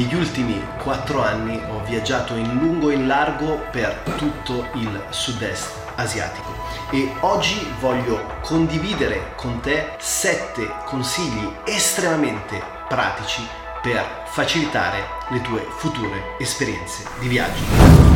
Negli ultimi 4 anni ho viaggiato in lungo e in largo per tutto il sud-est asiatico e oggi voglio condividere con te 7 consigli estremamente pratici per facilitare le tue future esperienze di viaggio.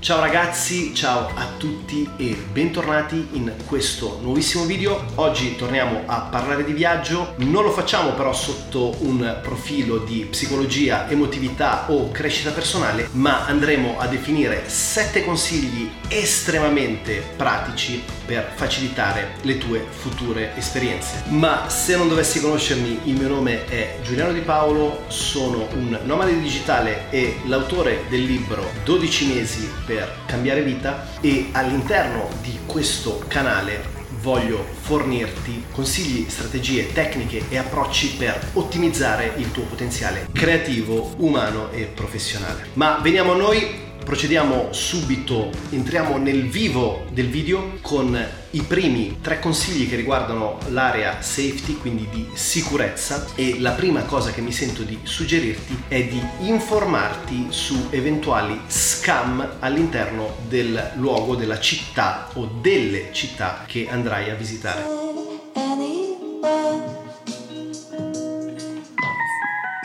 Ciao ragazzi, ciao a tutti e bentornati in questo nuovissimo video. Oggi torniamo a parlare di viaggio, non lo facciamo però sotto un profilo di psicologia, emotività o crescita personale, ma andremo a definire 7 consigli estremamente pratici per facilitare le tue future esperienze. Ma se non dovessi conoscermi, il mio nome è Giuliano Di Paolo, sono un nomade digitale e l'autore del libro 12 mesi per cambiare vita, e all'interno di questo canale voglio fornirti consigli, strategie, tecniche e approcci per ottimizzare il tuo potenziale creativo, umano e professionale. Ma veniamo a noi, procediamo subito, entriamo nel vivo del video con i primi 3 consigli che riguardano l'area safety, quindi di sicurezza, e la prima cosa che mi sento di suggerirti è di informarti su eventuali scam all'interno del luogo, della città o delle città che andrai a visitare.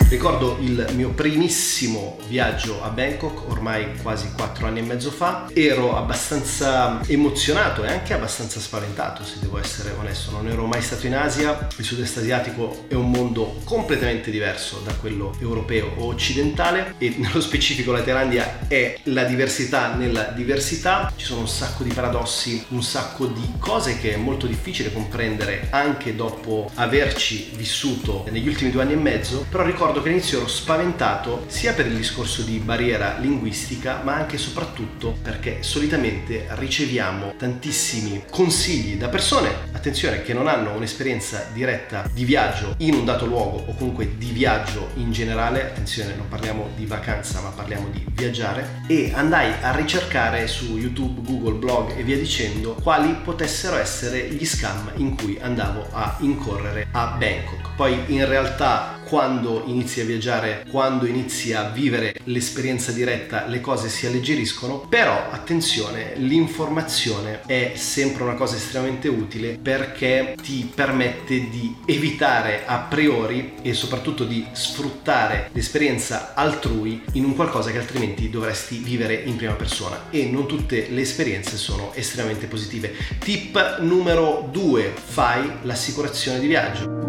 Ricordo il mio primissimo viaggio a Bangkok, ormai quasi 4 anni e mezzo fa. Ero abbastanza emozionato e anche abbastanza spaventato, se devo essere onesto. Non ero mai stato in Asia. Il sud-est asiatico è un mondo completamente diverso da quello europeo o occidentale, e nello specifico la Thailandia è la diversità nella diversità. Ci sono un sacco di paradossi, un sacco di cose che è molto difficile comprendere anche dopo averci vissuto negli ultimi 2 anni e mezzo, però ricordo che all'inizio ero spaventato sia per il discorso di barriera linguistica, ma anche e soprattutto perché solitamente riceviamo tantissimi consigli da persone, attenzione, che non hanno un'esperienza diretta di viaggio in un dato luogo o comunque di viaggio in generale. Attenzione, non parliamo di vacanza ma parliamo di viaggiare, e andai a ricercare su YouTube, Google, blog e via dicendo quali potessero essere gli scam in cui andavo a incorrere a Bangkok. Poi in realtà quando inizi a viaggiare, quando inizi a vivere l'esperienza diretta, le cose si alleggeriscono, però attenzione, l'informazione è sempre una cosa estremamente utile perché ti permette di evitare a priori e soprattutto di sfruttare l'esperienza altrui in un qualcosa che altrimenti dovresti vivere in prima persona, e non tutte le esperienze sono estremamente positive. Tip numero 2, fai l'assicurazione di viaggio.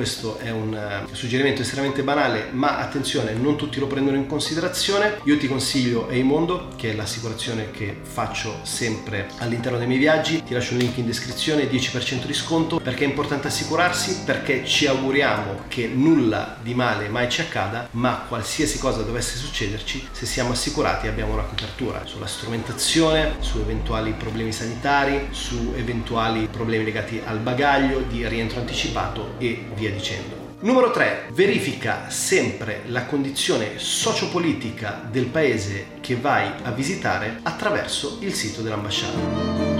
Questo è un suggerimento estremamente banale, ma attenzione, non tutti lo prendono in considerazione. Io ti consiglio Heymondo, che è l'assicurazione che faccio sempre all'interno dei miei viaggi. Ti lascio un link in descrizione, 10% di sconto. Perché è importante assicurarsi? Perché ci auguriamo che nulla di male mai ci accada, ma qualsiasi cosa dovesse succederci, se siamo assicurati abbiamo una copertura sulla strumentazione, su eventuali problemi sanitari, su eventuali problemi legati al bagaglio, di rientro anticipato e via dicendo. Numero 3, verifica sempre la condizione sociopolitica del paese che vai a visitare attraverso il sito dell'ambasciata.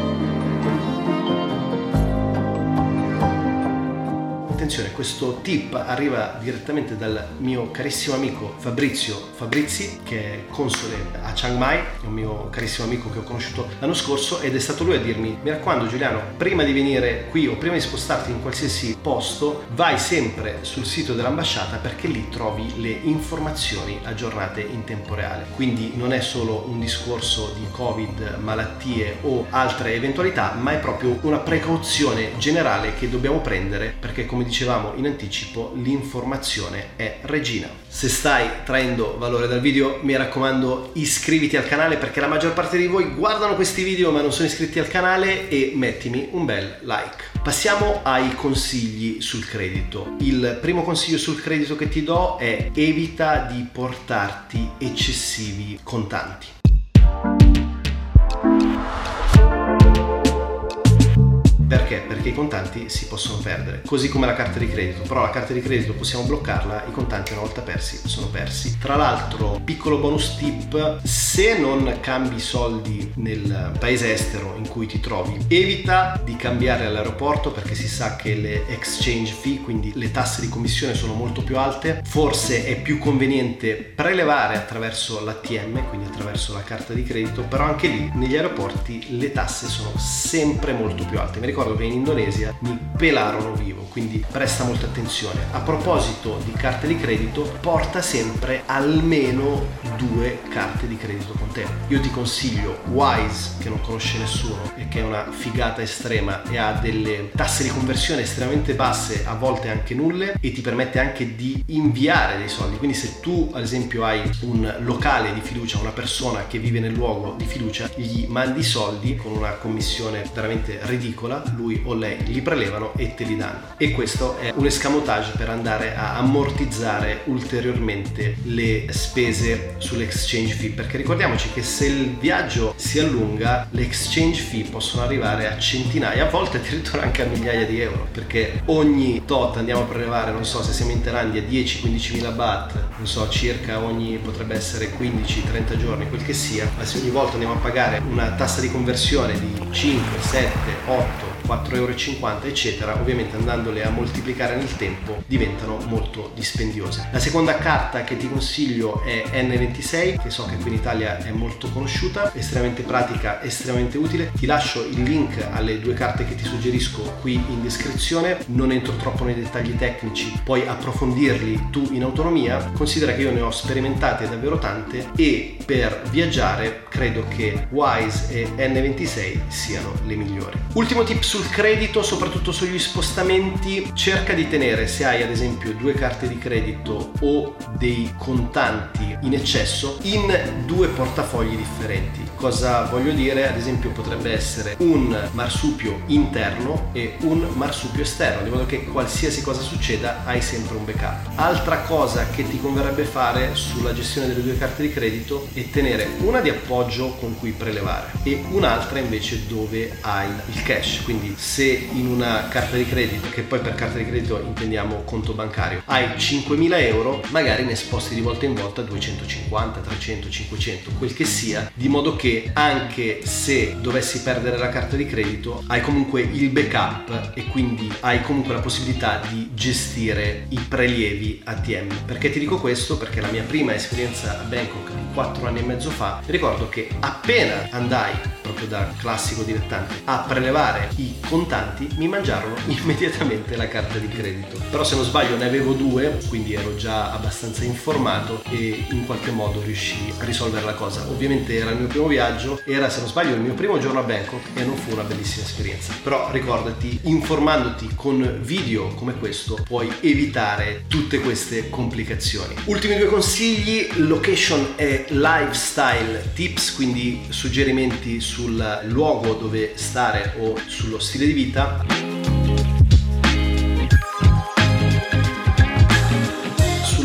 Attenzione, questo tip arriva direttamente dal mio carissimo amico Fabrizio Fabrizi, che è console a Chiang Mai, è un mio carissimo amico che ho conosciuto l'anno scorso, ed è stato lui a dirmi: mi raccomando Giuliano, prima di venire qui o prima di spostarti in qualsiasi posto, vai sempre sul sito dell'ambasciata perché lì trovi le informazioni aggiornate in tempo reale. Quindi non è solo un discorso di Covid, malattie o altre eventualità, ma è proprio una precauzione generale che dobbiamo prendere perché, come dicevamo in anticipo, l'informazione è regina. Se stai traendo valore dal video, mi raccomando iscriviti al canale, perché la maggior parte di voi guardano questi video ma non sono iscritti al canale, e mettimi un bel like. Passiamo ai consigli sul credito. Il primo consiglio sul credito che ti do è: evita di portarti eccessivi contanti. Perché? Perché i contanti si possono perdere, così come la carta di credito. Però la carta di credito possiamo bloccarla, i contanti una volta persi sono persi. Tra l'altro, piccolo bonus tip: se non cambi i soldi nel paese estero in cui ti trovi, evita di cambiare all'aeroporto, perché si sa che le exchange fee, quindi le tasse di commissione, sono molto più alte. Forse è più conveniente prelevare attraverso l'ATM, quindi attraverso la carta di credito, però anche lì negli aeroporti le tasse sono sempre molto più alte. Mi ricordo che in Indonesia mi pelarono vivo, quindi presta molta attenzione. A proposito di carte di credito, porta sempre almeno 2 carte di credito con te. Io ti consiglio Wise, che non conosce nessuno e che è una figata estrema e ha delle tasse di conversione estremamente basse, a volte anche nulle, e ti permette anche di inviare dei soldi. Quindi se tu ad esempio hai un locale di fiducia, una persona che vive nel luogo di fiducia, gli mandi soldi con una commissione veramente ridicola, lui o lei li prelevano e te li danno. E questo è un escamotage per andare a ammortizzare ulteriormente le spese sull'exchange fee, perché ricordiamoci che se il viaggio si allunga le exchange fee possono arrivare a centinaia, a volte addirittura anche a migliaia di euro, perché ogni tot andiamo a prelevare, non so, se siamo in Thailandia 10-15 mila baht, non so, circa ogni, potrebbe essere 15-30 giorni, quel che sia, ma se ogni volta andiamo a pagare una tassa di conversione di 5, 7, 8, 4,50 euro eccetera, ovviamente andandole a moltiplicare nel tempo diventano molto dispendiose. La seconda carta che ti consiglio è N26, che so che qui in Italia è molto conosciuta, estremamente pratica, estremamente utile. Ti lascio il link alle 2 carte che ti suggerisco qui in descrizione, non entro troppo nei dettagli tecnici, puoi approfondirli tu in autonomia. Considera che io ne ho sperimentate davvero tante e per viaggiare credo che Wise e N26 siano le migliori. Ultimo tip sul credito, soprattutto sugli spostamenti: cerca di tenere, se hai ad esempio 2 carte di credito o dei contanti in eccesso, in 2 portafogli differenti. Cosa voglio dire? Ad esempio potrebbe essere un marsupio interno e un marsupio esterno, di modo che qualsiasi cosa succeda hai sempre un backup. Altra cosa che ti converrebbe fare sulla gestione delle 2 carte di credito è tenere una di appoggio con cui prelevare e un'altra invece dove hai il cash. Quindi se in una carta di credito, che poi per carta di credito intendiamo conto bancario, hai 5.000 euro, magari ne sposti di volta in volta 250, 300, 500, quel che sia, di modo che anche se dovessi perdere la carta di credito hai comunque il backup e quindi hai comunque la possibilità di gestire i prelievi ATM. Perché ti dico questo? Perché la mia prima esperienza a Bangkok 4 anni e mezzo fa, ricordo che appena andai, proprio da classico dilettante, a prelevare i contanti, mi mangiarono immediatamente la carta di credito. Però se non sbaglio ne avevo 2, quindi ero già abbastanza informato e in qualche modo riuscii a risolvere la cosa. Ovviamente era il mio primo viaggio, era, se non sbaglio, il mio primo giorno a Bangkok e non fu una bellissima esperienza. Però ricordati, informandoti con video come questo puoi evitare tutte queste complicazioni. Ultimi 2 consigli: location e lifestyle tips, quindi suggerimenti sul luogo dove stare o sullo stile di vita.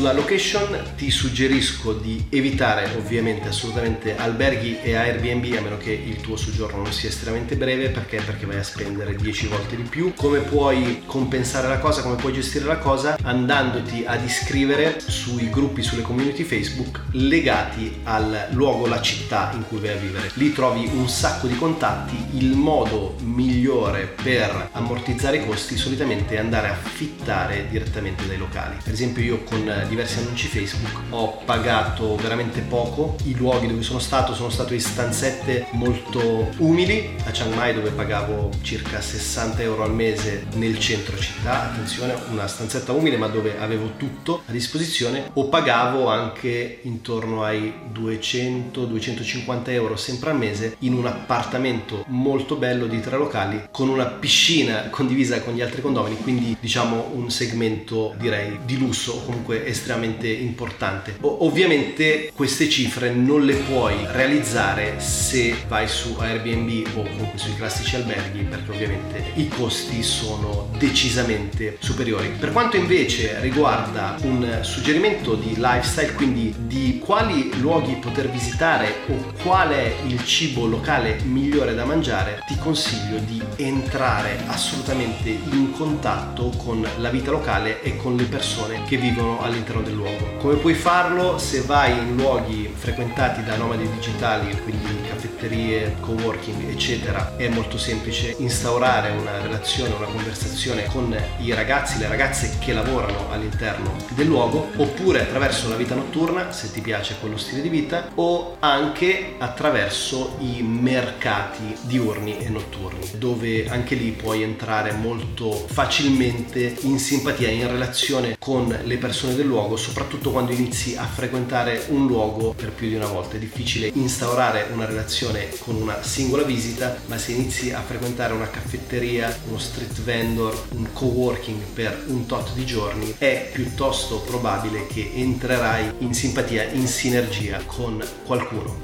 La location ti suggerisco di evitare ovviamente assolutamente alberghi e Airbnb, a meno che il tuo soggiorno non sia estremamente breve, perché vai a spendere 10 volte di più. Come puoi compensare la cosa, come puoi gestire la cosa? Andandoti ad iscrivere sui gruppi, sulle community Facebook legati al luogo, la città in cui vai a vivere. Lì trovi un sacco di contatti. Il modo migliore per ammortizzare i costi solitamente è andare a affittare direttamente dai locali. Per esempio io con diversi annunci Facebook ho pagato veramente poco. I luoghi dove sono stato in stanzette molto umili a Chiang Mai, dove pagavo circa 60 euro al mese nel centro città. Attenzione, una stanzetta umile ma dove avevo tutto a disposizione, o pagavo anche intorno ai 200-250 euro sempre al mese in un appartamento molto bello di 3 locali con una piscina condivisa con gli altri condomini, quindi diciamo un segmento direi di lusso, comunque estremamente estremamente importante. Ovviamente queste cifre non le puoi realizzare se vai su Airbnb o comunque sui classici alberghi, perché ovviamente i costi sono decisamente superiori. Per quanto invece riguarda un suggerimento di lifestyle, quindi di quali luoghi poter visitare o qual è il cibo locale migliore da mangiare, ti consiglio di entrare assolutamente in contatto con la vita locale e con le persone che vivono all'interno del luogo. Come puoi farlo? Se vai in luoghi frequentati da nomadi digitali, quindi caffetterie, coworking, eccetera, è molto semplice instaurare una relazione, una conversazione con i ragazzi, le ragazze che lavorano all'interno del luogo, oppure attraverso la vita notturna, se ti piace quello stile di vita, o anche attraverso i mercati diurni e notturni, dove anche lì puoi entrare molto facilmente in simpatia, in relazione con le persone del luogo, soprattutto quando inizi a frequentare un luogo per più di una volta. È difficile instaurare una relazione con una singola visita, ma se inizi a frequentare una caffetteria, uno street vendor, un coworking per un tot di giorni, è piuttosto probabile che entrerai in simpatia, in sinergia con qualcuno.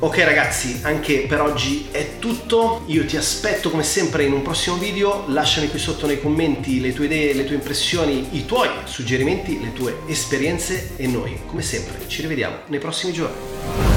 Ok ragazzi, anche per oggi è tutto. Io ti aspetto come sempre in un prossimo video. Lasciami qui sotto nei commenti le tue idee, le tue impressioni, i tuoi suggerimenti, le tue esperienze e noi come sempre ci rivediamo nei prossimi giorni.